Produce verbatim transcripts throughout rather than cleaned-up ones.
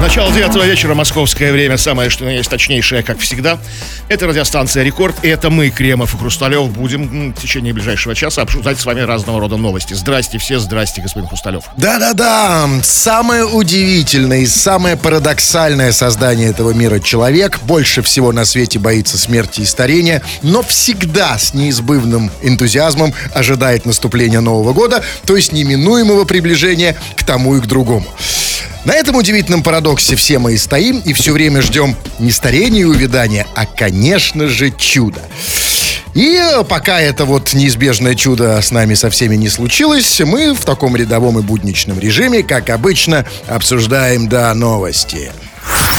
Начало девятого вечера, московское время, самое что есть точнейшее, как всегда. Это радиостанция «Рекорд», и это мы, Кремов и Хрусталев, будем в течение ближайшего часа обсуждать с вами разного рода новости. Здрасте все, здрасте, господин Хрусталев. Да-да-да, самое удивительное и самое парадоксальное создание этого мира — человек. Больше всего на свете боится смерти и старения, но всегда с неизбывным энтузиазмом ожидает наступления Нового года, то есть неминуемого приближения к тому и к другому. На этом удивительном парадоксе все мы и стоим, и все время ждем не старения и увядания, а, конечно же, чуда. И пока это вот неизбежное чудо с нами со всеми не случилось, мы в таком рядовом и будничном режиме, как обычно, обсуждаем, да, новости.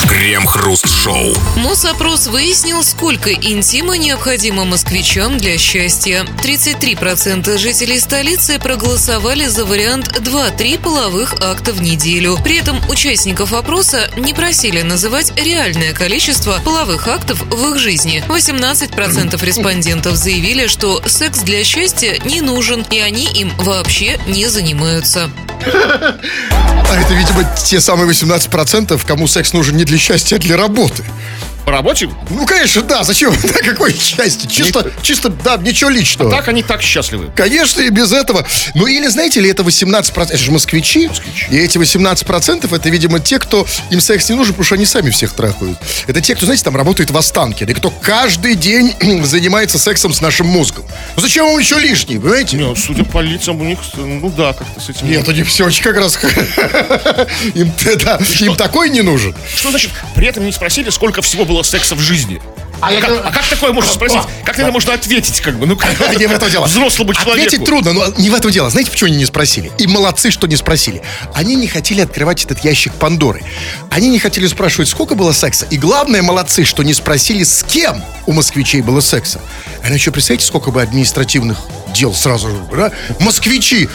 Крем-хруст-шоу. Мосопрос выяснил, сколько интима необходимо москвичам для счастья. тридцать три процента жителей столицы проголосовали за вариант два-три половых акта в неделю. При этом участников опроса не просили называть реальное количество половых актов в их жизни. восемнадцать процентов респондентов заявили, что секс для счастья не нужен, и они им вообще не занимаются. А это, видимо, те самые восемнадцать процентов, кому секс нужен не для счастья, а для работы. По работе? Ну, конечно, да. Зачем? Да, какое счастье? Чисто, не... чисто, да, ничего личного. А так они так счастливы. Конечно, и без этого. Ну, или, знаете ли, это восемнадцать процентов. Это же москвичи. москвичи. И эти восемнадцать процентов это, видимо, те, кто им секс не нужен, потому что они сами всех трахают. Это те, кто, знаете, там работает в Останкино, и кто каждый день занимается сексом с нашим мозгом. Ну, зачем вам еще лишний, понимаете? Не, судя по лицам, у них, ну да, как-то с этим... Нет, у них все очень как раз... Им такой не нужен. Что значит? При этом не спросили, сколько всего было секса в жизни. А как, это... а как такое можно спросить? Как на это можно ответить, как бы? Ну, как а, не в этом дело. Взрослому человеку. Ответить трудно, но не в этом дело. Знаете, почему они не спросили? И молодцы, что не спросили. Они не хотели открывать этот ящик Пандоры. Они не хотели спрашивать, сколько было секса. И главное, молодцы, что не спросили, с кем у москвичей было секса. А еще, представляете, сколько бы административных дел сразу же, да? Москвичи.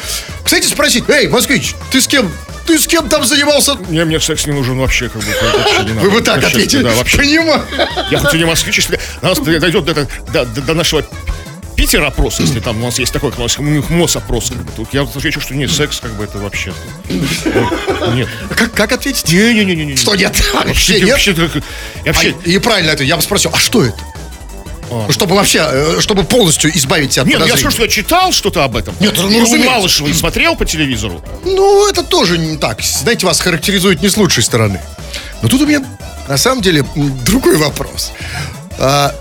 Кстати, спросить: эй, москвич, ты с кем... Ты с кем там занимался? Мне, мне секс не нужен вообще, как бы. Вообще не надо. Вы бы так ответили. Да, вообще. Понимаю. Я хоть и не москвич, если нас дойдет до, до, до нашего Питер-опрос, если там у нас есть такой классик, у них МОС-опрос. Как бы. Тут я отвечу, что нет, секс, как бы, это вообще... Нет. Как, как ответить? Не-не-не-не. Что нет? Вообще нет? Вообще, как, вообще... А, и правильно это, я бы спросил, а что это? А. Чтобы вообще, чтобы полностью избавить себя от Нет, подозрений. Я скажу, что я читал что-то об этом. Нет, ну, разумеется. И у Малышева смотрел по телевизору. Ну, это тоже не так. Знаете, вас характеризует не с лучшей стороны. Но тут у меня, на самом деле, другой вопрос. А,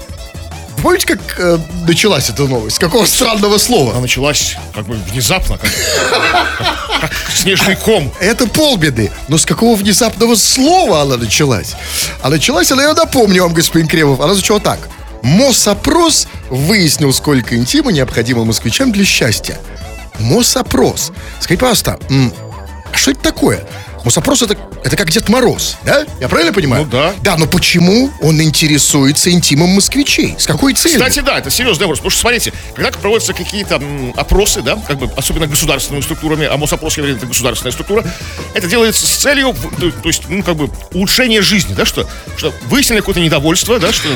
помните, как э, началась эта новость? С какого странного слова? Она началась как бы внезапно, как, как, как снежный ком. Это полбеды. Но с какого внезапного слова она началась? А началась она, я напомню вам, господин Кремов, она звучала так. Мосопрос выяснил, сколько интима необходимо москвичам для счастья. Мосопрос. Скажите, пожалуйста, а что это такое? Мосопрос это, это как Дед Мороз, да? Я правильно понимаю? Ну да. Да, но почему он интересуется интимом москвичей? С какой целью? Кстати, да, это серьезный вопрос. Потому что, смотрите, когда проводятся какие-то м, опросы, да, как бы, особенно государственными структурами, а Мосопрос, я уверен, это государственная структура, это делается с целью, то, то есть, ну, как бы, улучшения жизни, да, что, что выяснили какое-то недовольство, да, что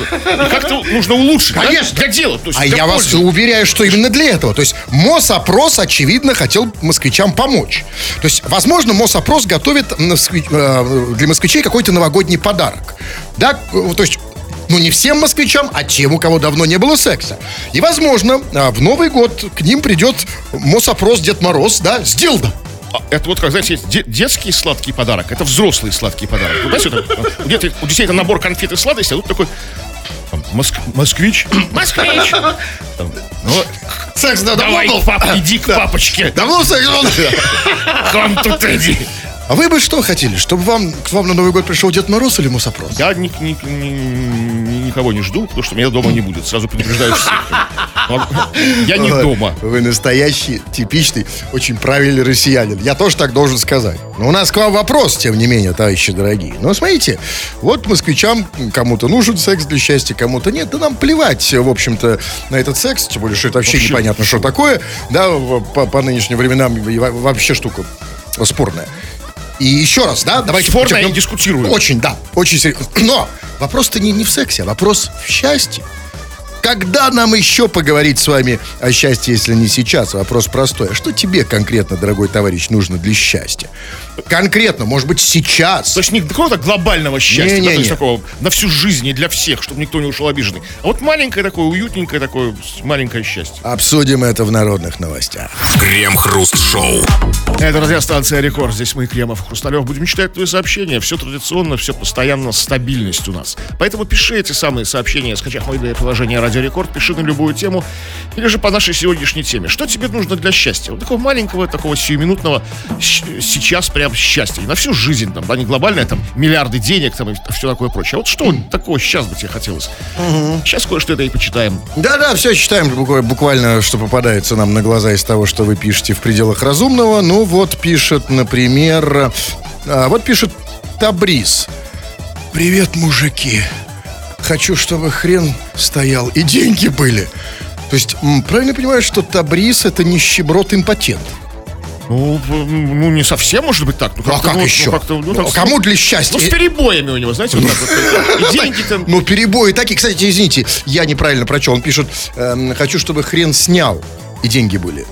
как-то нужно улучшить. Конечно. Да, для дела. То есть, а для я пользы. Вас уверяю, что именно для этого. То есть, Мосопрос, очевидно, хотел москвичам помочь. То есть, возможно, Мосопрос готовит для москвичей какой-то новогодний подарок. Да, то есть, ну не всем москвичам, а тем, у кого давно не было секса. И, возможно, в Новый год к ним придет Мосопрос Дед Мороз, да, с дилдо. Это вот, как, знаете, есть де- детский сладкий подарок, это взрослый сладкий подарок. Где-то у детей это набор конфет и сладостей, а тут такой... Моск... Москвич? Москвич! Там, ну, секс, да, давай, давно был. Пап, иди к да. папочке. Давно секс был. К вам тут иди. А вы бы что хотели? Чтобы вам, к вам на Новый год пришел Дед Мороз или Мосопрос? Я ни, ни, ни, никого не жду, потому что меня дома не будет. Сразу предупреждаю всех. Я не дома. Вы настоящий, типичный, очень правильный россиянин. Я тоже так должен сказать. Но у нас к вам вопрос, тем не менее, товарищи дорогие. Ну, смотрите, вот москвичам кому-то нужен секс для счастья, кому-то нет. Да нам плевать, в общем-то, на этот секс. Тем более, что это вообще, вообще непонятно, что такое. Да, по, по нынешним временам вообще штука спорная. И еще раз, да, давайте... Спорно и дискутируем. Очень, да, очень серьезно. Но вопрос-то не, не в сексе, а вопрос в счастье. когда нам еще поговорить с вами о счастье, если не сейчас? Вопрос простой. А что тебе конкретно, дорогой товарищ, нужно для счастья? Конкретно, может быть, сейчас. То есть не какого-то глобального счастья, не, не, да, то есть такого на всю жизнь и для всех, чтобы никто не ушел обиженный. А вот маленькое такое, уютненькое такое, маленькое счастье. Обсудим это в народных новостях. Крем-хруст-шоу. Это радиостанция «Рекорд». Здесь мы, Кремов, Хрусталев. Будем читать твои сообщения. Все традиционно, все постоянно, стабильность у нас. Поэтому пиши эти самые сообщения, скачав мобильное приложение «Радио Рекорд», пиши на любую тему или же по нашей сегодняшней теме. Что тебе нужно для счастья? Вот такого маленького, такого сиюминутного сейчас прям счастья. И на всю жизнь, там, да, не глобальное, там, миллиарды денег, там, и все такое прочее. А вот что такого сейчас бы тебе хотелось? Угу. Сейчас кое-что это и почитаем. Да-да, все читаем буквально, что попадается нам на глаза из того, что вы пишете в пределах разумного. Ну, вот пишет, например... Вот пишет Табрис. «Привет, мужики. Хочу, чтобы хрен стоял и деньги были». То есть, правильно понимаешь, что Табрис — это нищеброд-импотент? Ну, ну, не совсем, может быть, так. Ну, как а как ну, еще? Ну, ну, так, кому для счастья? Ну, с перебоями у него, знаете, вот так вот. И деньги там... Ну, перебои такие. Кстати, извините, я неправильно прочел. Он пишет, хочу, чтобы хрен снял, и деньги были.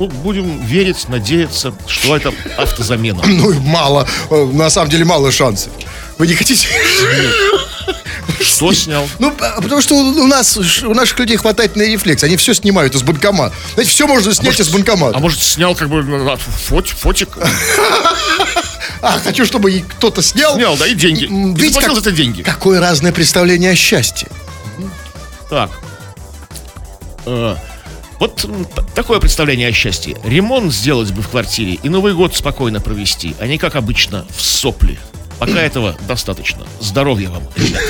Ну, будем верить, надеяться, что это автозамена. Ну, мало, на самом деле, мало шансов. Вы не хотите... Что снял? Ну, потому что у нас, у наших людей хватает на рефлекс. Они все снимают из банкомата. Знаете, все можно снять а из банкомата. А может, снял как бы фот, фотик? А, хочу, чтобы кто-то снял. Снял, да, и деньги. И заплатил за это деньги. Какое разное представление о счастье. Так. Вот такое представление о счастье. Ремонт сделать бы в квартире и Новый год спокойно провести, а не как обычно в сопли. Пока этого достаточно. Здоровья вам, ребята.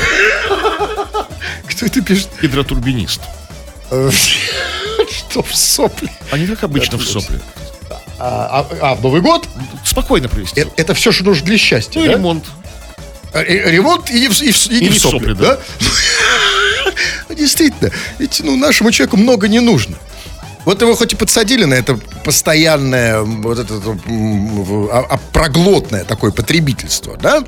Кто это пишет? Гидротурбинист. Что в сопли? Они как обычно в сопли. А в Новый год? Спокойно провести. Это все, что нужно для счастья, да? Ремонт. Ремонт и не в сопли, да? Действительно, ведь нашему человеку много не нужно. Вот его хоть и подсадили на это постоянное, вот это а, а, проглотное такое потребительство, да?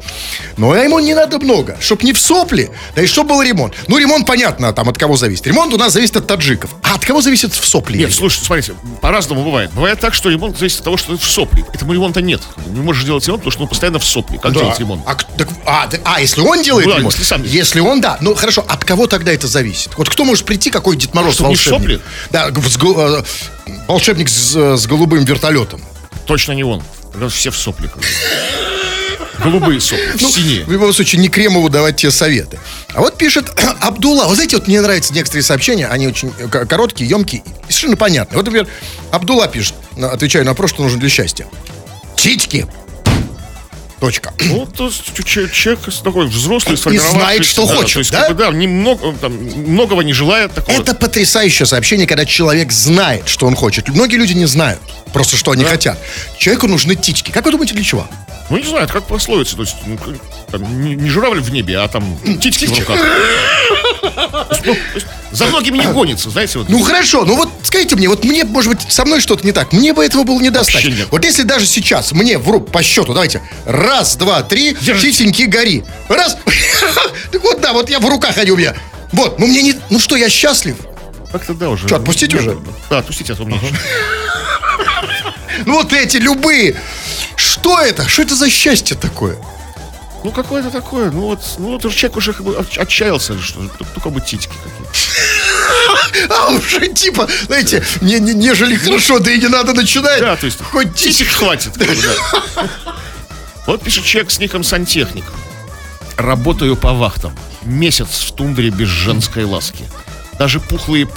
Но ему не надо много, чтоб не в сопли, да и чтоб был ремонт. Ну, ремонт, понятно, там от кого зависит. Ремонт у нас зависит от таджиков. А от кого зависит в сопли? Нет, слушайте, смотрите, по-разному бывает. Бывает так, что ремонт зависит от того, что ты в сопли. Этому ремонта нет. Не можешь делать ремонт, потому что он постоянно в сопли. Как да. делать ремонт? А, так, а, а если он делает ну, да, ремонт? Если, сам... если он, да. Ну, хорошо, от кого тогда это зависит? Вот кто может прийти, какой Дед Мороз волшебный? Да, с головы. Волшебник с, с голубым вертолетом. Точно не он. Тогда все в сопли. Голубые сопли, ну, в синие. В любом случае, не Кремову давать те советы. А вот пишет Абдула. Вы знаете, вот мне нравятся некоторые сообщения. Они очень короткие, емкие и совершенно понятные. Вот, например, Абдула пишет, отвечаю на вопрос, что нужно для счастья. Титьки. Точка. Ну, то человек такой взрослый, сформировавшийся. И знает, что да, хочет, то есть, да? Как бы, да, немного, там, многого не желает такого. Это потрясающее сообщение, когда человек знает, что он хочет. Многие люди не знают просто, что они да. хотят. Человеку нужны титьки. Как вы думаете, для чего? Ну, не знаю, это как пословица. То есть, ну, там, не, не журавль в небе, а там титьки в руках. За многими не гонится, знаете. Ну, хорошо, ну вот скажите мне, вот мне, может быть, со мной что-то не так. Мне бы этого было не достать. Вот если даже сейчас мне в руку по счету, давайте, раз, два, три, титеньки гори. Раз. Так вот, да, вот я в руках, они у меня. Вот, ну мне не... Ну что, я счастлив? Как-то да уже. Что, отпустить уже? Да, отпустите, а то мне... Ну вот эти любые. Что это? Что это за счастье такое? Ну, какое-то такое. Ну, вот, ну, вот человек уже как бы отчаялся, что только бы титьки какие-то. А уже типа, знаете, не, не, нежели хорошо, да и не надо начинать. Да, то есть, хоть титик хватит. Вот пишет человек с ником Сантехник. Работаю по вахтам. Месяц в тундре без женской ласки. Даже пухлые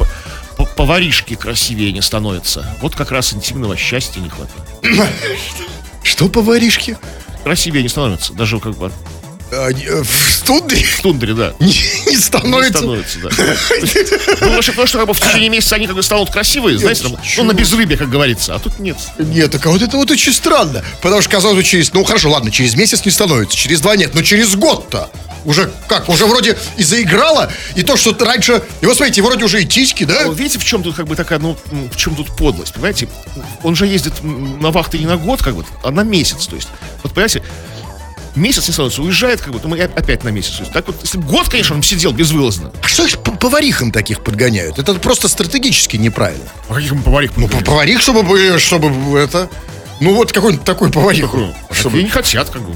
поваришки красивее не становятся. Вот как раз интимного счастья не хватает. Что поваришки? Красивее не становится, даже как бы... А, в тундре? В тундре, да. Не, не становится? Не становится, да. Ну, вообще, потому что как бы, в течение месяца они как бы станут красивые, нет, знаете, там, ну, на безрыбье, как говорится, а тут нет. Нет, так вот это вот очень странно, потому что, казалось бы, через... Ну, хорошо, ладно, через месяц не становится, через два нет, но через год-то уже как? Уже вроде и заиграло, и то, что раньше... И вот, смотрите, вроде уже и тиськи, да? Ну, видите, в чем тут как бы такая, ну, в чем тут подлость, понимаете? Он же ездит на вахты не на год, как бы, а на месяц, то есть. Вот, понимаете... месяц не становится, уезжает как будто, мы опять на месяц. Так вот, если год, конечно, он сидел безвылазно. А что их поварихам таких подгоняют? Это просто стратегически неправильно. А каких мы поварих? Ну, поварих, чтобы, чтобы это... Ну, вот какой-нибудь такой поварих. Чтобы... Они не хотят, как бы.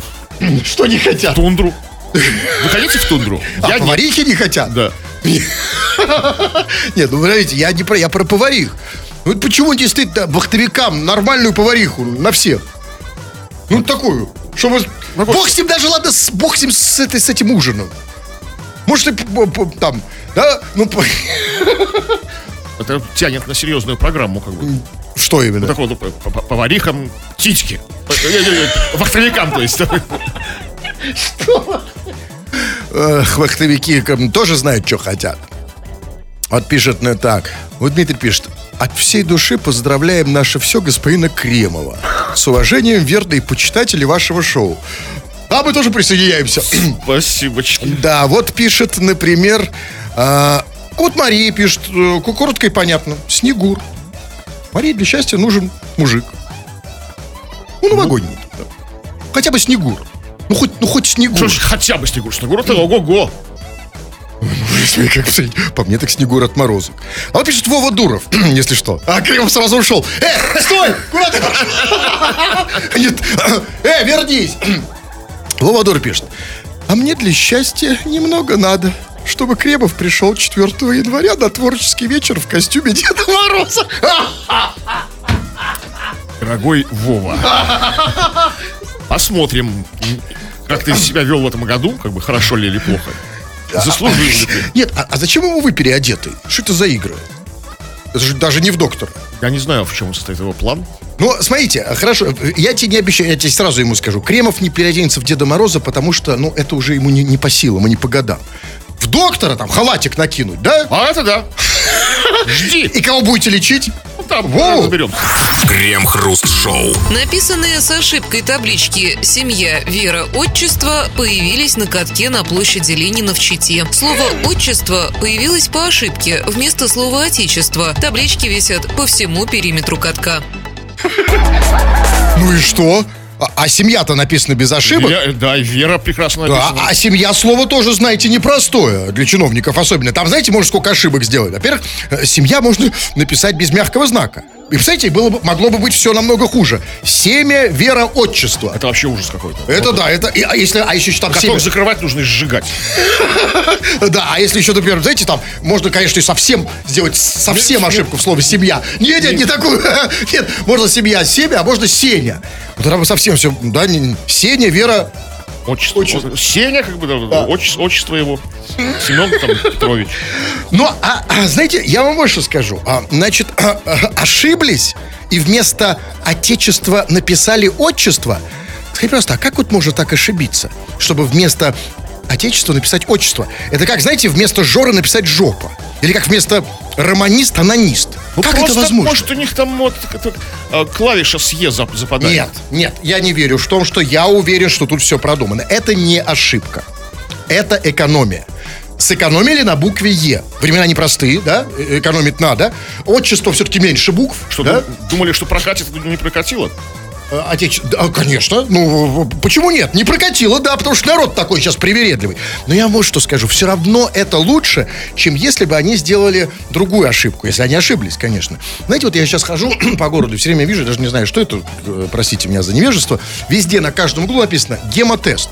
Что не хотят? В тундру. Вы хотите в тундру? А поварихи не хотят? Да. Нет, ну, вы знаете, я не про... Я про поварих. Вот почему не стыдно да, бахтовикам нормальную повариху на всех? Ну, такую, чтобы... Бог с ним даже, ладно, с, бог с ним с, этой, с этим ужином. Может, там, да? Ну, это тянет на серьезную программу, как бы. Что именно? Ну, такого, поварихам, птички. Вахтовикам, то есть. Что? Вахтовики тоже знают, что хотят. Вот пишет, ну, так. Вот Дмитрий пишет. От всей души поздравляем наше все господина Кремова. С уважением, верные почитатели вашего шоу. А мы тоже присоединяемся. Спасибо. Да, вот пишет, например, э, вот Мария пишет, э, коротко и понятно, Снегур. Марии для счастья нужен мужик. Ну, новогодний. Да. Хотя бы Снегур. Ну, хоть, ну, хоть Снегур. Что ж, хотя бы Снегур. Снегур это ого-го. По мне так Снегур от морозок. А вот пишет Вова Дуров, если что. А Кремов сразу ушел. Э, стой! Куда ты пошел? Нет. Э, вернись! Вова Дуров пишет. А мне для счастья немного надо, чтобы Кремов пришел четвёртого января на творческий вечер в костюме Деда Мороза. Дорогой Вова, посмотрим, как ты себя вел в этом году, как бы хорошо ли или плохо. Заслужил ли ты? Нет, а, а зачем его вы переодетый? Что это за игры? Это же даже не в доктор. Я не знаю, в чем состоит его план. Ну, смотрите, хорошо, я тебе не обещаю, я тебе сразу ему скажу. Кремов не переоденется в Деда Мороза, потому что, ну, это уже ему не, не по силам и не по годам. В доктора там халатик накинуть, да? А это да. Жди. И кого будете лечить? Там, Вову. Крем-хруст-шоу. Написанные с ошибкой таблички «Семья, вера, отчество» появились на катке на площади Ленина в Чите. Слово «отчество» появилось по ошибке вместо слова «отечество». Таблички висят по всему периметру катка. Ну и что? А, а семья-то написана без ошибок. Я, да, вера прекрасно написана. Да, а семья слово тоже, знаете, непростое для чиновников особенно. Там, знаете, можно сколько ошибок сделать. Во-первых, семья можно написать без мягкого знака. И, кстати, было бы, могло бы быть все намного хуже. Семя, вера, отчество. Это вообще ужас какой-то. Это вот да, это... И, а, если, а еще там семя... Готов закрывать, нужно и сжигать. Да, а если еще, например, знаете, там можно, конечно, и совсем сделать совсем ошибку в слове «семья». Нет, нет, не такую. Нет, можно «семья», «семя», а можно «сеня». Вот тогда бы совсем все... Да, «сеня», «вера», отчество. Отчество. Сеня, как бы, да. отчество, отчество его. Семен там, Петрович. Ну, а, а знаете, я вам больше скажу. А, значит, а, а, ошиблись и вместо отечества написали отчество. Скажите, пожалуйста, а как вот можно так ошибиться, чтобы вместо отечества написать отчество? Это как, знаете, вместо Жора написать жопа. Или как вместо романист, анонист. Ну, как это возможно? Может, у них там вот это, клавиша с Е западает. Нет, нет, я не верю в том, что я уверен, что тут все продумано. Это не ошибка. Это экономия. Сэкономили на букве Е. Времена непростые, да? Экономить надо. Отчество все-таки меньше букв. Что, да? Думали, что прокатит, не прокатило? Отече... Да, конечно. Ну, почему нет? Не прокатило, да, потому что народ такой сейчас привередливый. Но я вот что скажу. Все равно это лучше, чем если бы они сделали другую ошибку. Если они ошиблись, конечно. Знаете, вот я сейчас хожу по городу, все время вижу, даже не знаю, что это, простите меня за невежество. Везде на каждом углу написано «Гемо-тест».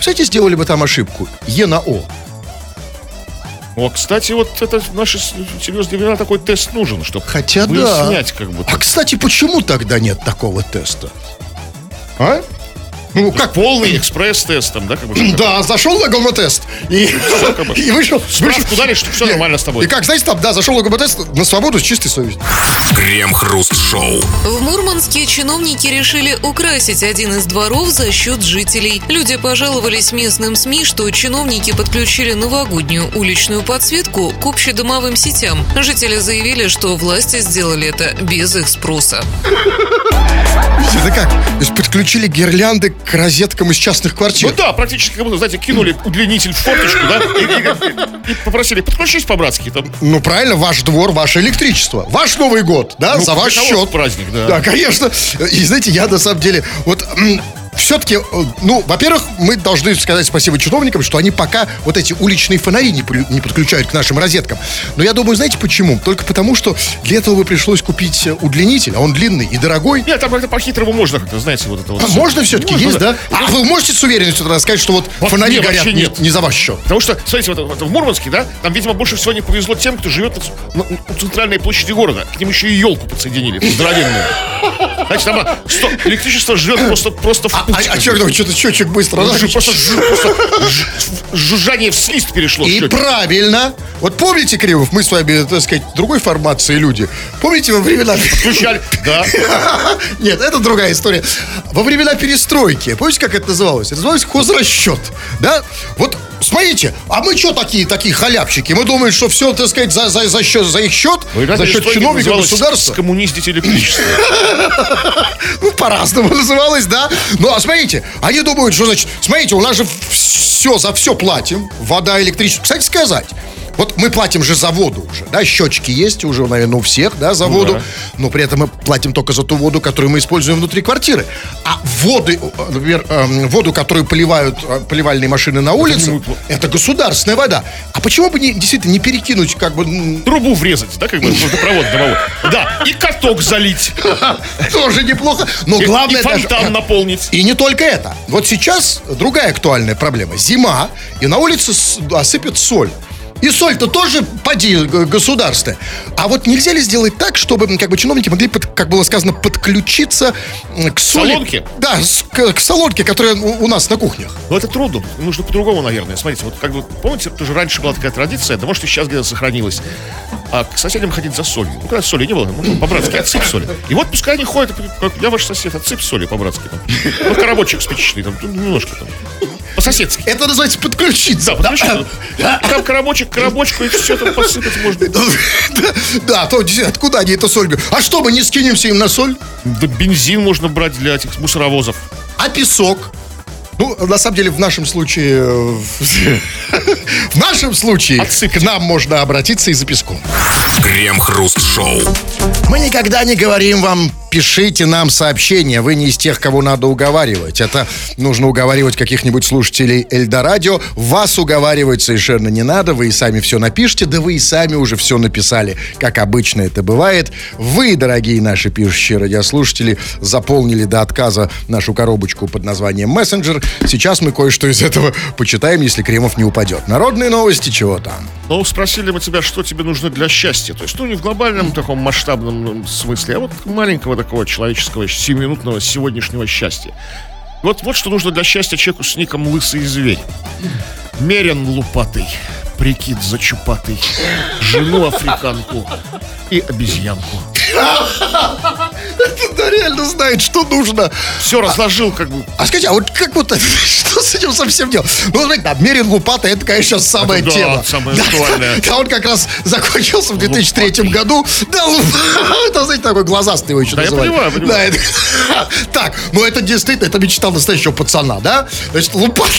Кстати, сделали бы там ошибку «Е» на «О». О, кстати, вот это в наши серьезные времена такой тест нужен, чтобы хотя выяснять, да. Как бы. А, кстати, почему тогда нет такого теста? А? Ну, как полный экспресс-тест там, да? Как бы, как да, это? Зашел на гомотест и, и вышел. Справку дали, что все нет. Нормально с тобой. И как, знаете, там, да, зашел на гомотест на свободу с чистой совестью. Крем-хруст-шоу. В Мурманске чиновники решили украсить один из дворов за счет жителей. Люди пожаловались местным СМИ, что чиновники подключили новогоднюю уличную подсветку к общедомовым сетям. Жители заявили, что власти сделали это без их спроса. Это как? То есть подключили гирлянды к розеткам из частных квартир? Ну да, практически как будто, знаете, кинули удлинитель в форточку, да? И, и, и попросили, подключись по-братски там. Ну правильно, ваш двор, ваше электричество. Ваш Новый год, да? Ну, за ваш счет. Праздник, да. Да, конечно. И знаете, я на самом деле, вот... все-таки, ну, во-первых, мы должны сказать спасибо чиновникам, что они пока вот эти уличные фонари не, при, не подключают к нашим розеткам. Но я думаю, знаете почему? Только потому, что для этого бы пришлось купить удлинитель, а он длинный и дорогой. Нет, там как-то по-хитрому можно, как-то, знаете, вот это вот. А все. Можно все-таки, можно, есть, да? да? А вы можете с уверенностью рассказать, что вот, вот фонари горят не, не за ваш счет? Потому что, смотрите, вот, вот в Мурманске, да, там, видимо, больше всего не повезло тем, кто живет на, на, на центральной площади города. К ним еще и елку подсоединили, здоровенную. Значит, там что, электричество жрет просто, просто в путь. А, а человек, что-то счетчик быстро. Просто, ж, просто ж, жужжание в свист перешло. И правильно. Вот помните, Кремов, мы с вами, так сказать, другой формации люди. Помните, во времена... Включали, да. Нет, это другая история. Во времена перестройки, помните, как это называлось? Это называлось хозрасчет, да? Вот смотрите, а мы что такие, такие халявщики? Мы думаем, что все, так сказать, за, за, за, счет, за их счет, ну, за счет чиновников государства. Скоммуниздить электричество. Ну, по-разному называлось, да? Ну, а смотрите, они думают, что значит, смотрите, у нас же все, за все платим. Вода, электричество. Кстати сказать, вот мы платим же за воду уже, да, счетчики есть уже, наверное, у всех, да, за воду, да. Но при этом мы платим только за ту воду, которую мы используем внутри квартиры. А воды, например, воду, которую поливают поливальные машины на улице, это, не... это государственная вода. А почему бы не, действительно не перекинуть, как бы... Трубу врезать, да, как бы, водопровод домовой. Да, и каток залить. Тоже неплохо, но главное... И фонтан наполнить. И не только это. Вот сейчас другая актуальная проблема. Зима, и на улице осыпят соль. И соль-то тоже, поди, государство. А вот нельзя ли сделать так, чтобы как бы чиновники могли, под, как было сказано, подключиться к соли... Солонке? Да, к, к солонке, которая у, у нас на кухнях. Ну, это трудно. Нужно по-другому, наверное. Смотрите, вот как бы, помните, тоже раньше была такая традиция, да, может, и сейчас где-то сохранилась, а к соседям ходить за солью. Ну, когда соли не было, ну, по-братски, отсыпь соли. И вот пускай они ходят, как я ваш сосед, отсыпь соли по-братски. Ну, коробочек спичечный, там, немножко там. По-соседски. Это называется подключиться. Да, подключиться. Там коробочек, коробочку, и все там посыпать можно. Да, то откуда они это соль берут? А что, мы не скинемся им на соль? Да бензин можно брать для этих мусоровозов. А песок? Ну, на самом деле, в нашем случае... В нашем случае к нам можно обратиться и за песком. Крем-хруст-шоу. Мы никогда не говорим вам... Пишите нам сообщения, вы не из тех, кого надо уговаривать. Это нужно уговаривать каких-нибудь слушателей Эльдорадио. Вас уговаривать совершенно не надо, вы и сами все напишите, да вы и сами уже все написали, как обычно это бывает. Вы, дорогие наши пишущие радиослушатели, заполнили до отказа нашу коробочку под названием «Мессенджер». Сейчас мы кое-что из этого почитаем, если Кремов не упадет. Народные новости, чего там? Ну, спросили мы тебя, что тебе нужно для счастья. То есть, ну, не в глобальном таком масштабном смысле, а вот маленького такого человеческого семиминутного сегодняшнего счастья. Вот, вот что нужно для счастья человеку с ником «Лысый зверь». Мерен лупатый, прикид зачупатый, жену африканку и обезьянку. Это реально знает, что нужно. Все разложил, как бы. А скажите, а вот как вот что с этим совсем делать? Ну, смотрите, да, мерен лупатый, это, конечно, сейчас самая это, тема. Да, самая да, актуальная. Да, да, он как раз закончился в две тысячи третьем лупатый. Году. Да, это, знаете, такой глазастый его еще да, называли. Я понимаю, понимаю. Да, это... Так, ну это действительно, это мечта настоящего пацана, да? Значит, лупатый.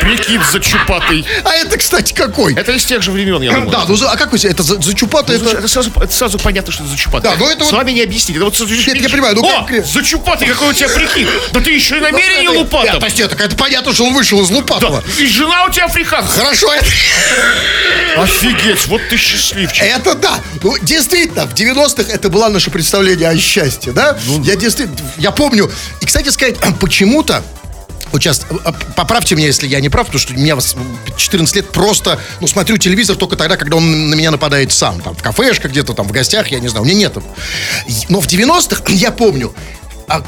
Прикид зачупатый. А это, кстати, какой? Это из тех же времен, я думаю. Да, ну а как вы себе? Это зачупатый? Ну, это... Это, сразу, это сразу понятно, что это зачупатый. Да, но это с вот... вами не объяснить. Это вот... Нет, я понимаю, ну как... О, зачупатый, какой у тебя прикид. Да ты еще и намерение лупатом. Да, то есть, это, это понятно, что он вышел из лупатого. Да, и жена у тебя африканка. Хорошо, это... Офигеть, вот ты счастливчик. Это да. Ну, действительно, в девяностых это было наше представление о счастье, да? Ну, я действительно... Я помню... И, кстати сказать, почему-то... Вот сейчас, поправьте меня, если я не прав, потому что у меня четырнадцать лет просто, ну, смотрю телевизор только тогда, когда он на меня нападает сам. Там, в кафешках где-то, там, в гостях, я не знаю, у меня нет. Но в девяностых, я помню,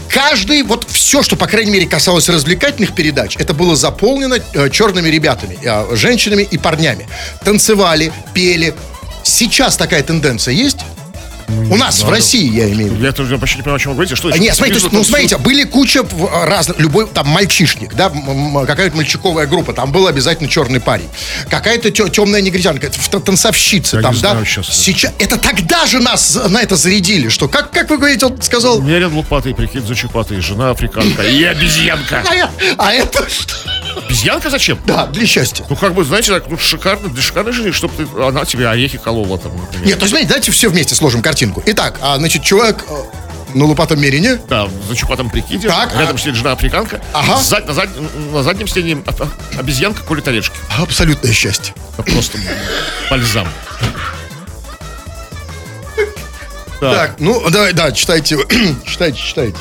каждый, вот все, что, по крайней мере, касалось развлекательных передач, это было заполнено черными ребятами, женщинами и парнями. Танцевали, пели. Сейчас такая тенденция есть? У нас, в России, я имею в виду. Я тоже почти не понимаю, о чем вы говорите. Что нет, смотрите, ну, смотрите, были куча разных, любой, там, мальчишник, да, какая-то мальчиковая группа, там был обязательно черный парень. Какая-то темная негритянка, танцовщица там, да. Сейчас, это тогда же нас на это зарядили, что, как, как вы говорите, он сказал... Мерен лупатый, прикид зачупатый, жена африканка и обезьянка. А это что? Обезьянка зачем? Да, для счастья. Ну, как бы, знаете, так, ну, шикарно, для шикарной жизни, чтобы ты, она тебе орехи колола там, например. Нет, то есть, знаете, давайте все вместе сложим картинку. Итак, а, значит, человек на лупатом мерине. Да, в зачупатом прикиде. Так, рядом а... сидит жена-африканка. Ага. Зад, на, зад, на заднем сиденье обезьянка колет орешки. Абсолютное счастье. Просто бальзам. Так. так, ну, да, да, читайте, читайте, читайте.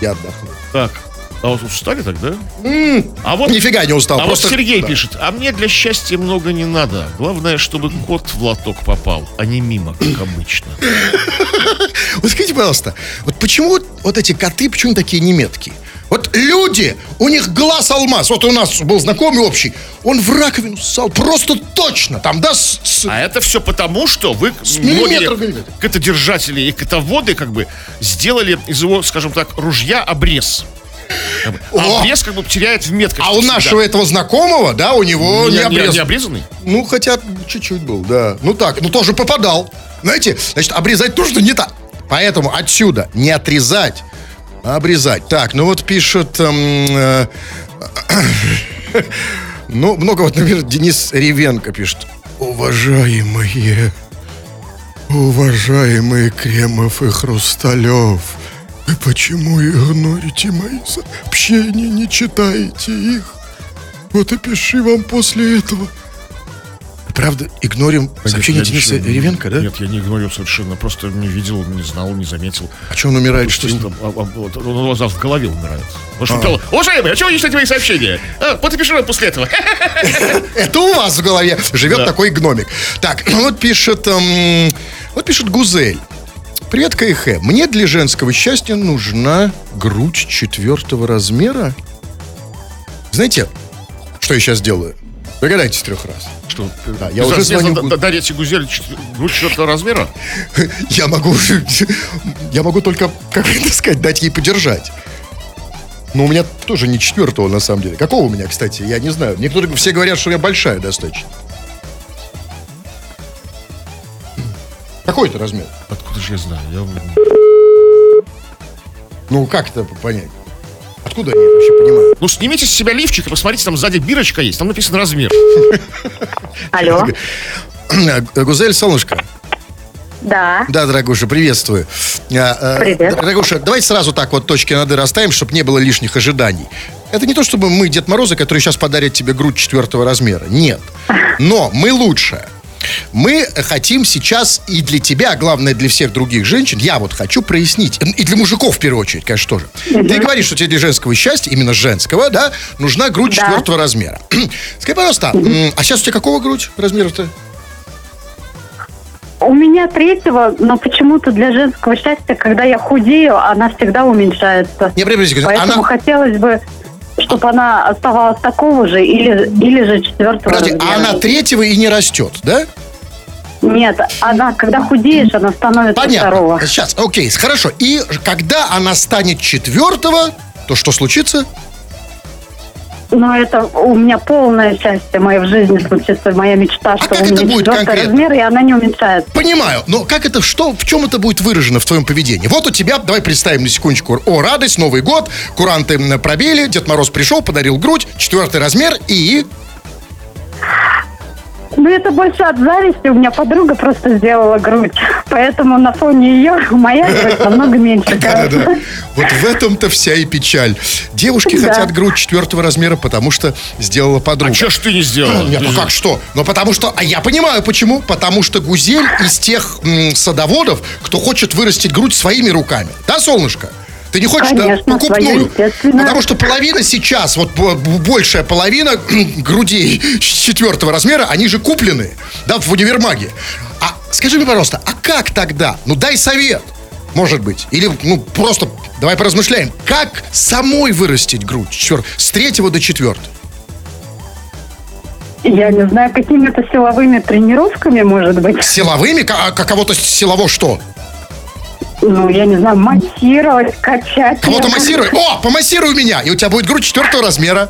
Я отдохну. Так, а вот устали так, да? Mm, а вот, нифига не устал. А просто... вот Сергей да. пишет, а мне для счастья много не надо. Главное, чтобы кот в лоток попал, а не мимо, как обычно. Вот скажите, пожалуйста, вот почему вот эти коты, почему такие неметкие? Вот люди, у них глаз алмаз. Вот у нас был знакомый общий. Он в раковину ссал просто точно. Там, да, с, с... А это все потому, что вы многие котодержатели и котоводы как бы сделали из его, скажем так, ружья обрез. Как бы. А обрез как бы теряет в меткости. А у всегда. Нашего этого знакомого, да, у него не, не, обрез... не обрезанный? Ну, хотя чуть-чуть был, да. Ну так, ну тоже попадал. Знаете, значит, обрезать тоже не так. Поэтому отсюда не отрезать. Обрезать. Так, ну вот пишет... Эм, э, э, ну, много вот, например, Денис Ревенко пишет. Уважаемые, уважаемые Кремов и Хрусталев, вы почему игнорите мои сообщения, не читаете их? Вот и пиши вам после этого. Правда, игнорим а сообщение Дениса Ревенко, да? Нет, я не игнорил совершенно. Просто не видел, не знал, не заметил. А что он умирает? Что он, у вас в голове умирает. Уважаемый, а чего вы не читаете мои сообщения? Вот и пиши вам после этого. Это у вас в голове живет такой гномик. Так, вот пишет Вот пишет Гузель. Привет, КХ. Мне для женского счастья нужна грудь четвертого размера. Знаете, что я сейчас делаю? Догадайтесь трех раз. Что? Да, я уже звоню... Дарья Гузель грудь четвертого размера? Я могу... Я могу только, как это сказать, дать ей подержать. Но у меня тоже не четвертого, на самом деле. Какого у меня, кстати, я не знаю. Мне кто-то, все говорят, что я большая достаточно. Какой это размер? Откуда же я знаю? Я... Ну, как это понять? Откуда они вообще понимают? Ну, снимите с себя лифчик и посмотрите, там сзади бирочка есть, там написано размер. Алло. Гузель, солнышко. Да. Да, дорогуша, приветствую. Привет. Дорогуша, давайте сразу так вот точки над «и» расставим, чтобы не было лишних ожиданий. Это не то, чтобы мы Дед Морозы, которые сейчас подарят тебе грудь четвертого размера. Нет. Но мы лучше. Мы хотим сейчас и для тебя, главное, для всех других женщин, я вот хочу прояснить, и для мужиков в первую очередь, конечно, тоже. Mm-hmm. Ты говоришь, что тебе для женского счастья, именно женского, да, нужна грудь да. четвертого размера. Скажи, пожалуйста, mm-hmm. а сейчас у тебя какого грудь размера-то? У меня третьего, но почему-то для женского счастья, когда я худею, она всегда уменьшается. Не, поэтому она... хотелось бы... Чтобы она оставалась такого же или, или же четвертого размера. А она третьего и не растет, да? Нет, она, когда худеешь, она становится Понятно. Второго. Сейчас, окей, хорошо. И когда она станет четвертого, то что случится? Ну, это у меня полное счастье мое в жизни случится, моя мечта, а что у меня четвертый размер, и она не уменьшается. Понимаю, но как это, что, в чем это будет выражено в твоем поведении? Вот у тебя, давай представим на секундочку, о, радость, Новый год, куранты пробили, Дед Мороз пришел, подарил грудь, четвертый размер и... Ну, это больше от зависти. У меня подруга просто сделала грудь. Поэтому на фоне ее моя грудь намного меньше. Да, да, да. Вот в этом-то вся и печаль. Девушки да. хотят грудь четвертого размера, потому что сделала подруга. А что ж ты не сделала? Нет, ну как что? Ну, потому что... А я понимаю, почему. Потому что Гузель из тех м, садоводов, кто хочет вырастить грудь своими руками. Да, солнышко? Ты не хочешь, конечно, да, покупную? Свое, потому что половина сейчас, вот большая половина грудей четвертого размера, они же куплены, да, в универмаге. А скажи мне, пожалуйста, а как тогда? Ну, дай совет, может быть. Или, ну, просто давай поразмышляем. Как самой вырастить грудь четвер... с третьего до четвертого? Я не знаю, какими-то силовыми тренировками, может быть. Силовыми? А какого-то силово что? Ну, я не знаю, массировать, качать. Кого-то массируй? О, помассируй меня, и у тебя будет грудь четвертого размера.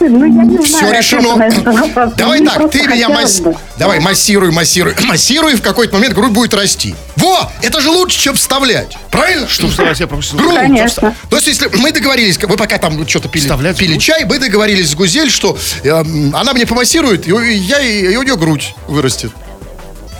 Ну, я не Все знаю, решено. Давай Мне так, ты меня массируй. Давай, массируй, массируй. Массируй, в какой-то момент грудь будет расти. Во! Это же лучше, чем вставлять. Правильно? Что вставлять? Я просто... Грудь. Конечно. То есть, если мы договорились, вы пока там что-то пили, пили чай, мы договорились с Гузель, что э, она мне помассирует, и, я, и, и у нее грудь вырастет.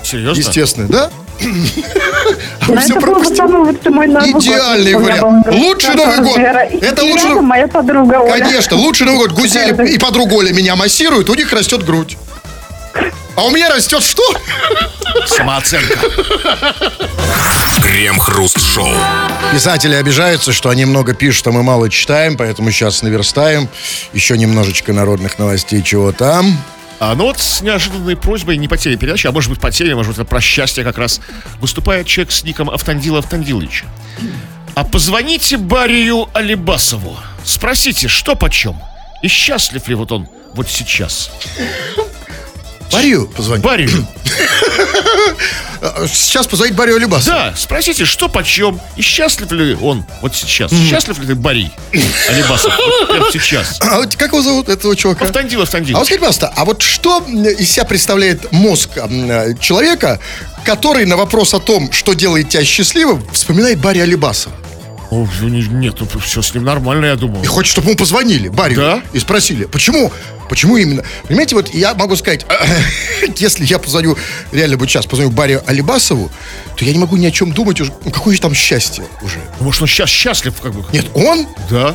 Серьезно? Естественно, да? Все пропустил. Идеальный вариант. Лучший Новый год. Это лучше. Моя подруга Оля. Конечно, лучший Новый год. Гузель и подруга Оля меня массируют, у них растет грудь. А у меня растет что? Самооценка. Крем-хруст-шоу. Писатели обижаются, что они много пишут, а мы мало читаем, поэтому сейчас наверстаем. Еще немножечко народных новостей, чего там. А, ну вот с неожиданной просьбой не потеря передачи, а может быть потеря, может быть это про счастье как раз, выступает человек с ником Автандила Автандилович. А позвоните Барию Алибасову, спросите, что почем, и счастлив ли вот он вот сейчас. Барию позвонить. Барию. Сейчас позвонить Барию Алибасову. Да, спросите, что почем и счастлив ли он вот сейчас. Mm-hmm. Счастлив ли ты, Бари Алибасов, вот прямо сейчас? А вот как его зовут, этого чувака? Автандил Автандилович. А вот скажите, пожалуйста, а вот что из себя представляет мозг человека, который на вопрос о том, что делает тебя счастливым, вспоминает Бари Алибасова? О, нет, все с ним нормально, я думаю. И хочет, чтобы ему позвонили, Барри, да? И спросили, почему, почему именно. Понимаете, вот я могу сказать, если я позвоню, реально вот сейчас позвоню Барри Алибасову, то я не могу ни о чем думать уже. Ну, какое же там счастье уже? Ну, может, он сейчас счастлив как бы. Нет, он? Да.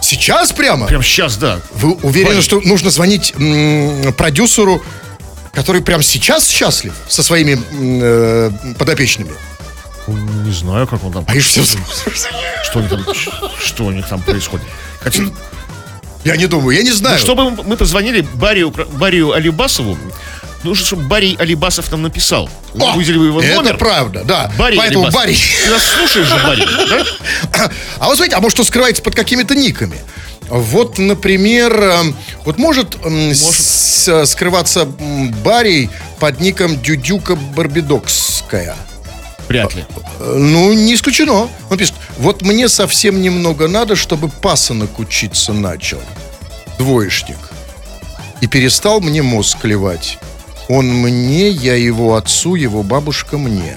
Сейчас прямо? Прямо сейчас, да. Вы уверены, Барри, что нужно звонить м- продюсеру, который прямо сейчас счастлив со своими м- подопечными? Не знаю, как он там. А что, что, у них там, что у них там происходит? Хотя... Я не думаю, я не знаю. Ну, чтобы мы позвонили Барию, Барию Алибасову, нужно, чтобы Барий Алибасов нам написал. О, выделил его номер. Это правда, да. Барий Поэтому Алибасов. Барий. Ты нас слушаешь же, Барий, да? А вот смотрите, а может, он скрывается под какими-то никами? Вот, например, вот может, может. С- скрываться Барий под ником Дюдюка Барбидокская. Вряд ли. Ну, не исключено. Он пишет, вот мне совсем немного надо, чтобы пасынок учиться начал. Двоечник. И перестал мне мозг клевать. Он мне, я его отцу, его бабушка мне.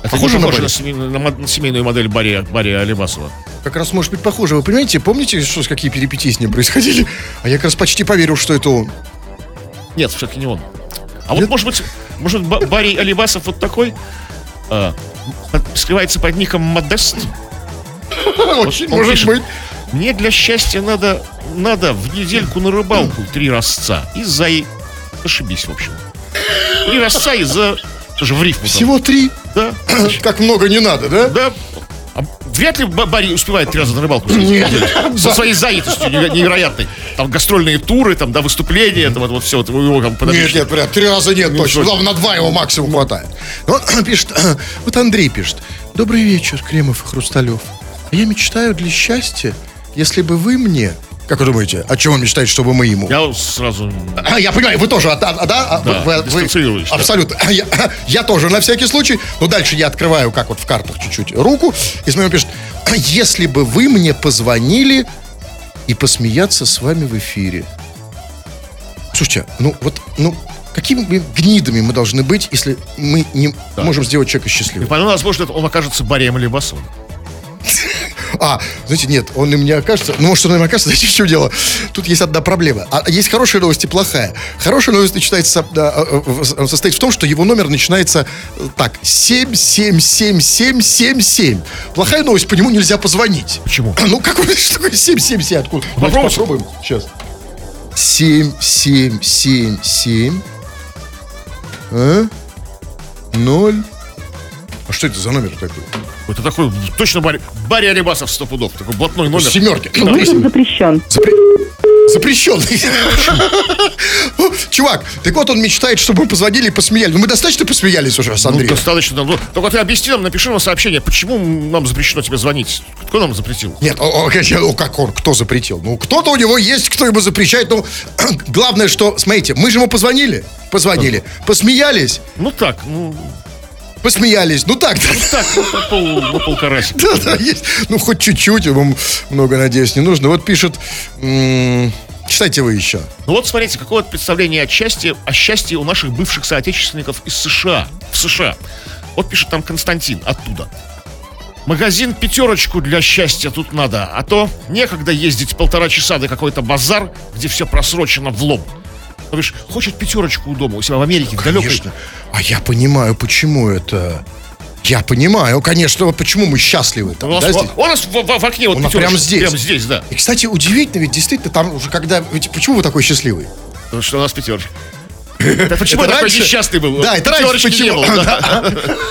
Это похоже, похоже на, на, на, на семейную модель Бария, Бария Алибасова. Как раз может быть похоже. Вы понимаете, помните, что, какие перипетии с ним происходили? А я как раз почти поверил, что это он. Нет, все-таки не он. А Нет? вот может быть, может быть Барий Алибасов вот такой... А, скрывается под ником Модест. Очень может пишет, быть. Мне для счастья надо, надо в недельку на рыбалку три разца. И за... Ошибись, в общем. Три разца и за... Тоже в рифму. Всего там. Три? Да. Как много не надо, да? Да. Вряд ли Барри успевает три раза на рыбалку. Со своей заитостью невероятной. Там гастрольные туры, там, да, выступления, там, вот, вот все, вот, его там подопишет. Нет, нет, прям три раза нет, точно. Ну, на два его максимум хватает. Но он пишет, вот Андрей пишет. Добрый вечер, Кремов и Хрусталев. А я мечтаю для счастья, если бы вы мне... Как вы думаете, о чем он мечтает, чтобы мы ему? Я сразу... А, я понимаю, вы тоже, а, а, да? Да, вы, дистанцируюсь. Вы... Абсолютно. Да. Я, я тоже, на всякий случай. Но дальше я открываю, как вот в картах чуть-чуть, руку. И с моим пишет, если бы вы мне позвонили и посмеяться с вами в эфире. Слушайте, ну вот, ну... Какими гнидами мы должны быть, если мы не да. можем сделать человека счастливым? Ну, возможно, он окажется Барием Алибасовым. А, знаете, нет, он им не окажется. Ну, может, он им окажется, знаете, в чем дело? Тут есть одна проблема. А есть хорошая новость и плохая. Хорошая новость начинается, состоит в том, что его номер начинается так, семь семь семь семь семь семь. Плохая новость, по нему нельзя позвонить. Почему? Ну, как вы, что такое семь семь семь? Откуда? Попробуем. Попробуем. Сейчас. семь семь семь семь. А? ноль. А что это за номер такой? Это такой, точно Барри, Барри Алибасов сто пудов. Такой блатной номер. Семерки. Вызов запрещен. Запре... Запрещенный. Чувак, так вот он мечтает, чтобы мы позвонили и посмеялись. Ну мы достаточно посмеялись уже с Андреем. Ну, достаточно. Давно. Только ты объясни нам, напиши нам сообщение, почему нам запрещено тебе звонить? Кто нам запретил? Нет, о, о, конечно, о, как он, кто запретил? Ну кто-то у него есть, кто ему запрещает. Ну главное, что, смотрите, мы же ему позвонили. Позвонили. Да. Посмеялись. Ну так, ну... Посмеялись. Ну так, да. Ну так, ну, по пол, по полкарасика. Да, да, есть. Ну, хоть чуть-чуть, вам много, надеюсь, не нужно. Вот пишет... М- читайте вы еще. Ну вот, смотрите, какое представление о счастье, о счастье у наших бывших соотечественников из США. В США. Вот пишет там Константин оттуда. Магазин «Пятерочку» для счастья тут надо. А то некогда ездить полтора часа до какой-то базар, где все просрочено в лоб. говоришь, хочет пятерочку у дома у себя в Америке, ну, в далекой. Конечно. А я понимаю, почему это... Я понимаю, конечно, почему мы счастливы там, у, да, нас, здесь? у нас в, в, в окне вот пятерочка. Прямо здесь. Прямо здесь, да. И, кстати, удивительно, ведь действительно там уже когда... Ведь почему вы такой счастливый? Потому что у нас пятерочка. Да, почему это я раньше... такой несчастный был? Да, это раньше почему? Не было, да.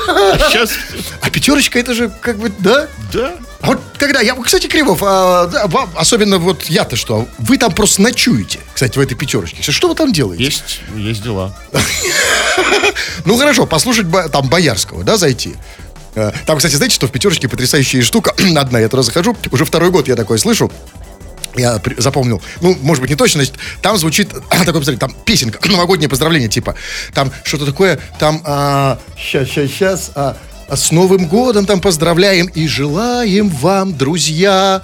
а, сейчас... а пятерочка, это же как бы, да? Да. А вот когда, я, кстати, Кремов, а, да, особенно вот я-то что, вы там просто ночуете, кстати, в этой пятерочке. Что вы там делаете? Есть, есть дела. Ну хорошо, послушать там Боярского, да, зайти. Там, кстати, знаете, что в пятерочке потрясающая штука. Одна, я туда захожу, уже второй год я такое слышу. Я запомнил, ну, может быть, не точно, значит, там звучит, такой, посмотрите, там песенка, новогоднее поздравление, типа, там что-то такое, там, а, сейчас, сейчас, сейчас, а, а с Новым годом там поздравляем и желаем вам, друзья,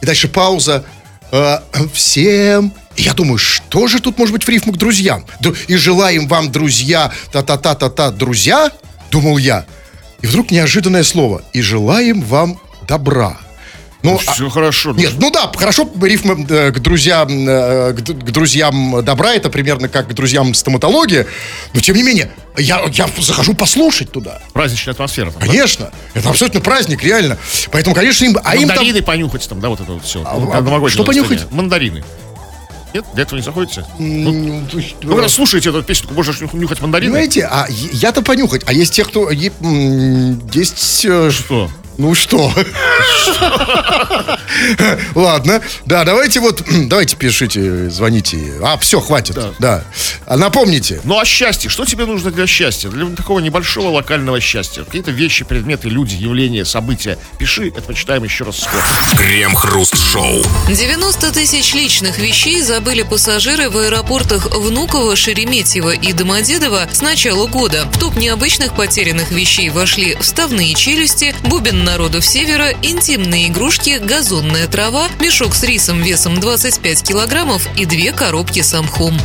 и дальше пауза, а, всем, и я думаю, что же тут может быть в рифму к друзьям, и желаем вам, друзья, та-та-та-та-та, друзья, думал я, и вдруг неожиданное слово, и желаем вам добра. Ну, все а, хорошо. Нет, ну да, хорошо, рифма э, к друзьям, э, к, к друзьям добра, это примерно как к друзьям стоматологии, но тем не менее, я, я захожу послушать туда. Праздничная атмосфера. Там, конечно, да? Это абсолютно праздник, реально. Поэтому, конечно, им... А мандарины им там... понюхать там, да, вот это вот все. А, а, что понюхать? Состояние. Мандарины. Нет, для этого не заходите? Ну, когда слушаете эту песню, можно нюхать мандарины. Знаете, а я-то понюхать, а есть те, кто... Есть... Что? Ну что? Ладно. Да, давайте вот... Давайте пишите, звоните. А, все, хватит. Да. да. А напомните. Ну, а счастье? Что тебе нужно для счастья? Для такого небольшого локального счастья. Какие-то вещи, предметы, люди, явления, события. Пиши, это почитаем еще раз. Крем-хруст-шоу. девяносто тысяч личных вещей забыли пассажиры в аэропортах Внуково, Шереметьево и Домодедово с начала года. В топ необычных потерянных вещей вошли вставные челюсти, бубен народов севера, интимные игрушки, газонная трава, мешок с рисом весом двадцать пять килограммов и две коробки с самхом.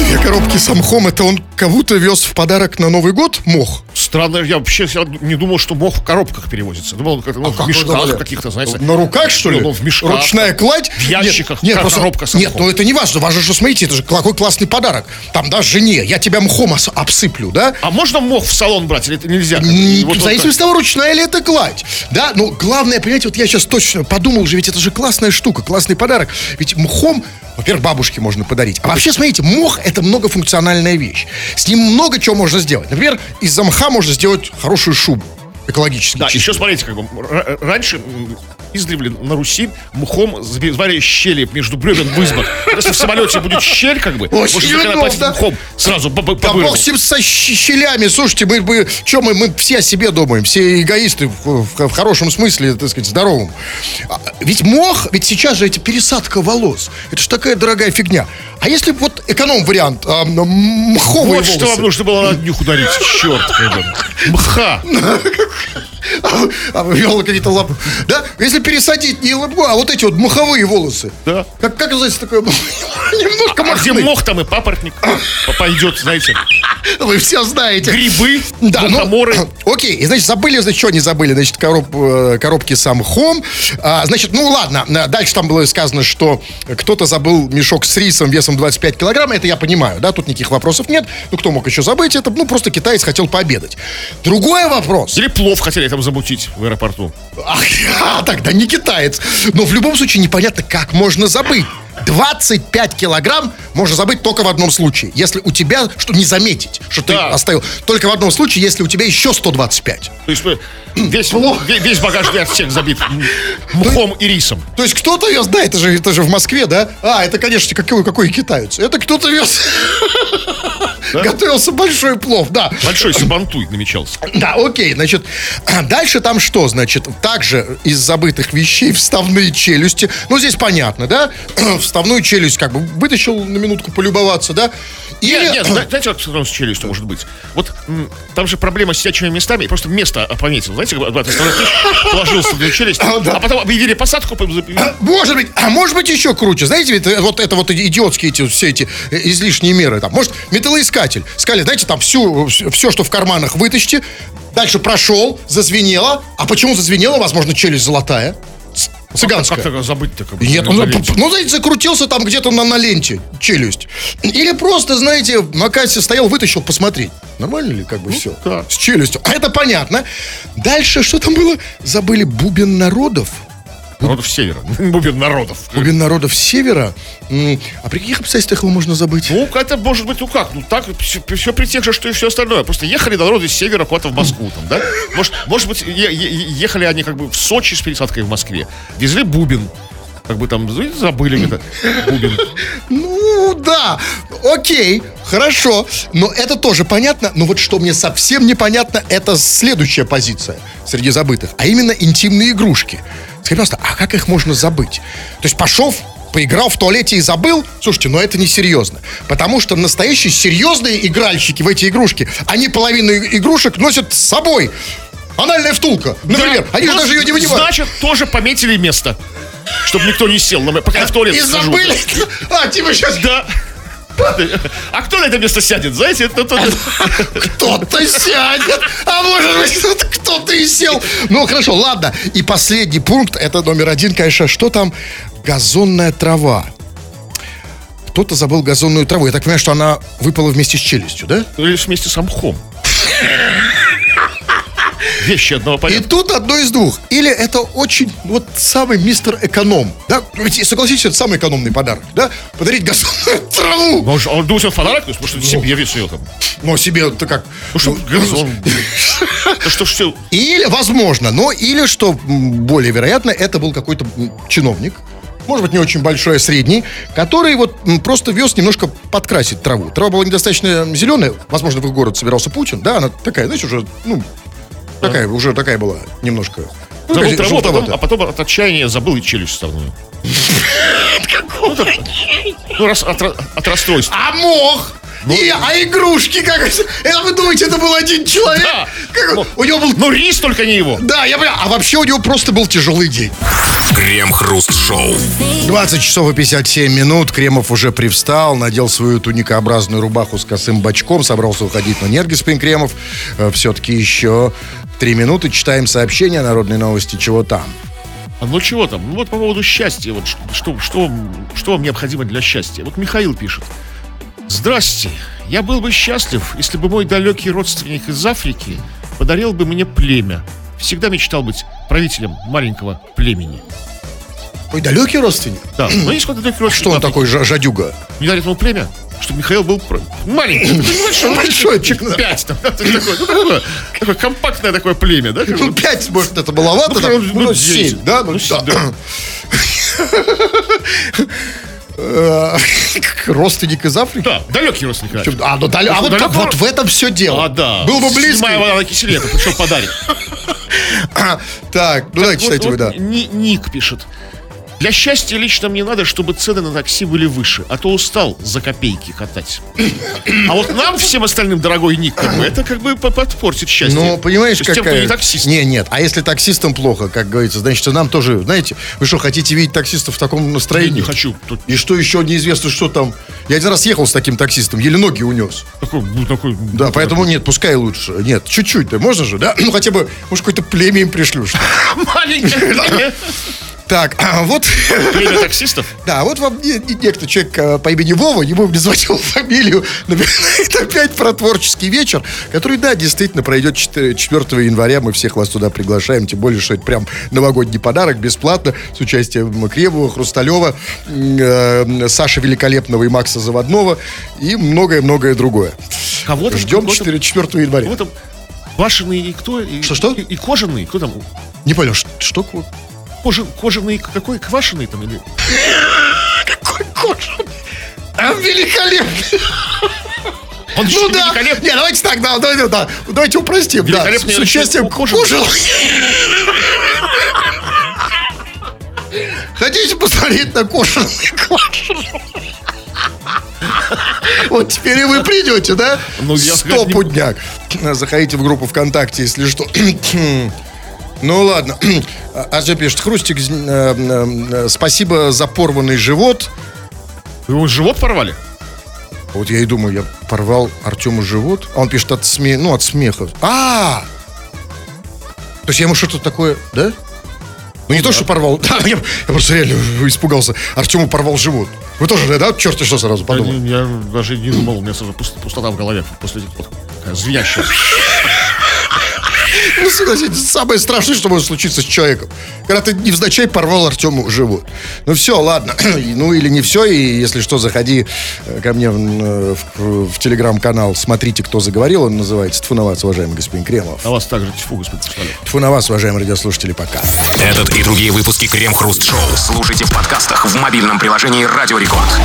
Две коробки с самхом, это он кого-то вез в подарок на Новый год мох? Странно, я вообще не думал, что мох в коробках перевозится. Думал, как, ну, а в как мешках каких-то, знаете. На руках, что ли? В мешках. Ручная кладь? В ящиках, нет, нет, коробка с самхом. Нет, ну это не важно, важно, что, смотрите, это же какой классный подарок. Там, да, жене, я тебя мхом обсыплю, да? А можно мох в салон брать, или это нельзя? В зависимости от того, ручная ли это кладь. Да, но главное, понимаете, вот я сейчас точно подумал же, ведь это же классная штука, классный подарок. Ведь мхом, во-первых, бабушке можно подарить. А вообще, смотрите, мох — это многофункциональная вещь. С ним много чего можно сделать. Например, из мха можно сделать хорошую шубу. Экологически. Да, чистую. Еще смотрите, как бы раньше издревле на Руси мухом звали щели между бревен в избах. Если в самолете будет щель, как бы, можно закрывать мухом сразу по бревну. Да бог всем со щелями. Слушайте, мы, мы, что мы, мы все о себе думаем, все эгоисты в, в, в хорошем смысле, так сказать, здоровым. Ведь мох, ведь сейчас же эти пересадка волос, это же такая дорогая фигня. А если вот эконом-вариант, а, мховые вот волосы. Вот что вам нужно было на днюх ударить, черт. Мха. А, а, вела какие-то лапы. Да? Если пересадить не лапу, а вот эти вот моховые волосы. Да. Как, как называется такое? Немножко а, а где мох, там и папоротник пойдет, знаете. Вы все знаете. Грибы, да, мухоморы. Ну, окей, и, значит, забыли, значит, что не забыли? Значит, короб, коробки с самхом. А, значит, ну ладно, дальше там было сказано, что кто-то забыл мешок с рисом весом двадцать пять килограмм. Это я понимаю, да, тут никаких вопросов нет. Ну, кто мог еще забыть? Это, ну, просто китаец хотел пообедать. Другой вопрос. Или плов хотели там замутить в аэропорту. Ах, а, тогда не китаец. Но в любом случае непонятно, как можно забыть. двадцать пять килограмм можно забыть только в одном случае. Если у тебя, что не заметить, что да. ты оставил. Только в одном случае, если у тебя еще сто двадцать пять. То есть весь, весь багажный отсек забит мхом и рисом. То есть кто-то вез, да, это же, это же в Москве, да? А, это, конечно, какой, какой китаец. Это кто-то вез... Да? Готовился большой плов, да. Большой сабантуй намечался. Да, окей, значит, дальше там что, значит, также из забытых вещей вставные челюсти. Ну, здесь понятно, да? Вставную челюсть как бы вытащил на минутку полюбоваться, да? Или... Нет, нет, знаете, как с челюстью может быть? Вот там же проблема с сидячими местами, и просто место пометил, знаете, положил вставную челюсть, а, да. а потом объявили посадку. Может быть, а может быть еще круче, знаете, вот это вот идиотские эти, все эти излишние меры, там, может, металлоискатель. Сказали, дайте там всю, все, что в карманах, вытащите. Дальше прошел, зазвенело. А почему зазвенело? Возможно, челюсть золотая. Цыганская. Как-то забыть-то как бы. Нет, он, ну, знаете, закрутился там где-то на, на ленте челюсть. Или просто, знаете, на кассе стоял, вытащил, посмотреть, нормально ли как бы, ну, все. Да. С челюстью. А это понятно. Дальше что там было? Забыли бубен народов. Народов севера. Бубен народов. Бубен народов севера. А при каких обстоятельствах его можно забыть? Ну, это может быть, ну как? Ну так, все, все при тех же, что и все остальное. Просто ехали народы с севера куда-то в Москву там, да? Может, может быть, е- е- ехали они как бы в Сочи с пересадкой в Москве. Везли бубен. Как бы там забыли где-то бубен. Ну да, окей, хорошо. Но это тоже понятно. Но вот что мне совсем непонятно, это следующая позиция среди забытых. А именно интимные игрушки. Скажи, пожалуйста, а как их можно забыть? То есть пошел, поиграл в туалете и забыл? Слушайте, но это несерьезно. Потому что настоящие серьезные игральщики в эти игрушки, они половину игрушек носят с собой. Анальная втулка, например. Да. Они же даже ее не вынимают. Значит, тоже пометили место. Чтобы никто не сел, пока я в туалет схожу. И забыли? А, типа сейчас... Да. А кто на это место сядет, знаете? Кто-то сядет. А может быть, кто-то и сел. Ну, хорошо, ладно. И последний пункт, это номер один, конечно. Что там? Газонная трава. Кто-то забыл газонную траву. Я так понимаю, что она выпала вместе с челюстью, да? Или вместе с мхом. Вещи одного порядка. И тут одно из двух. Или это очень, вот, самый мистер эконом, да? Ведь, согласитесь, это самый экономный подарок, да? Подарить газонную траву. Но он думает, что подарок, потому что ну, себе весь ее там. Ну, себе-то как? Ну, что, газон. Что ж все. Или, возможно, но или, что более вероятно, это был какой-то чиновник, может быть, не очень большой, а средний, который вот просто вез немножко подкрасить траву. Трава была недостаточно зеленая, возможно, в их город собирался Путин, да? Она такая, знаешь, уже, ну... Такая, уже такая была, немножко. Забыл ну, траву, а потом, а потом от отчаяния забыл и челюсть вставную. Ну, от расстройства. А мох! А игрушки как? Это вы думаете, это был один человек? У него был... Ну, рис только не его. Да, я понимаю. А вообще у него просто был тяжелый день. Крем-хруст-шоу. двадцать часов и пятьдесят семь минут. Кремов уже привстал, надел свою туникообразную рубаху с косым бачком, собрался уходить, но нет, господин Кремов. Все-таки еще три минуты читаем сообщения о народной новости. Чего там? Ну чего там? Ну вот по поводу счастья. Вот что, что, что вам необходимо для счастья? Вот Михаил пишет. Здрасте. Я был бы счастлив, если бы мой далекий родственник из Африки подарил бы мне племя. Всегда мечтал быть правителем маленького племени. Ой, далекий родственник? Да. Ну, есть какой-то далекий родственник. А что он такой жадюга? Не дарит ему племя, чтобы Михаил был маленький. Большой, человек пять. Такое компактное такое племя, да? Пять, может, это было ладно? Ну, семь, да? Родственник из Африки? Да, далекий родственник. А, ну, дал... а вот, далеко... вот в этом все дело. А, да. Был бы близкий. Снимая вода на киселе, это что подарит. А, так, ну давайте читайте вот, вы, да. Ник пишет. Для счастья лично мне надо, чтобы цены на такси были выше, а то устал за копейки катать. А вот нам, всем остальным, дорогой Ник, как бы, это как бы подпортит счастье. Ну, понимаешь, как... Тем, кто не таксист. Не, нет, а если таксистам плохо, как говорится, значит, нам тоже, знаете, вы что, хотите видеть таксистов в таком настроении? Я не хочу. Тут... И что еще неизвестно, что там... Я один раз ехал с таким таксистом, еле ноги унес. Такой, такой... Да, поэтому такой. Нет, пускай лучше. Нет, чуть-чуть, да, можно же, да? Ну, хотя бы, может, какое-то племя им пришлю, что ли. Маленькое. Так, а вот... Племя таксистов? Да, вот вам некто человек по имени Вова, ему назвал фамилию, напоминает опять про творческий вечер, который, да, действительно пройдет четвёртого января. Мы всех вас туда приглашаем, тем более, что это прям новогодний подарок, бесплатно, с участием Кремова, Хрусталева, Саши Великолепного и Макса Заводного и многое-многое другое. Кого-то, ждем четвёртого января. Кого там башенный и кто? И, что-что? И, и кожаный, кто там? Не понял, что... Кожаный какой? Квашеный там или... Какой кожаный? А, великолепный. Он ну да, великолепный. Не, давайте так, да, давайте, да, давайте упростим. Да, с участием кожаного. Хотите посмотреть на кожаный квашеный? Вот теперь и вы придете, да? Стопудняк. Заходите в группу ВКонтакте, если что. Ну ладно. Артем пишет, Хрустик, э, э, спасибо за порванный живот. Его живот порвали? Вот я и думаю, я порвал Артему живот. А он пишет от сме... ну, от смеха. А! То есть я ему что-то такое, да? Ну не да. то, что порвал, да, я, я просто реально испугался. Артему порвал живот. Вы тоже, да, черти что сразу подумали? Я, я даже не думал, у меня сразу пустота в голове после вот, звенящая. Ну, согласитесь, самое страшное, что может случиться с человеком. Когда ты невзначай порвал Артему живот. Ну, все, ладно. Ну, или не все. И, если что, заходи ко мне в, в, в телеграм-канал. Смотрите, кто заговорил. Он называется «Тьфу на вас, уважаемый господин Кремов». А вас также «Тьфу, господин Хрусталев». «Тьфу на вас, уважаемые радиослушатели». Пока. Этот и другие выпуски «Крем-Хруст-Шоу» слушайте в подкастах в мобильном приложении «Радио Рекорд».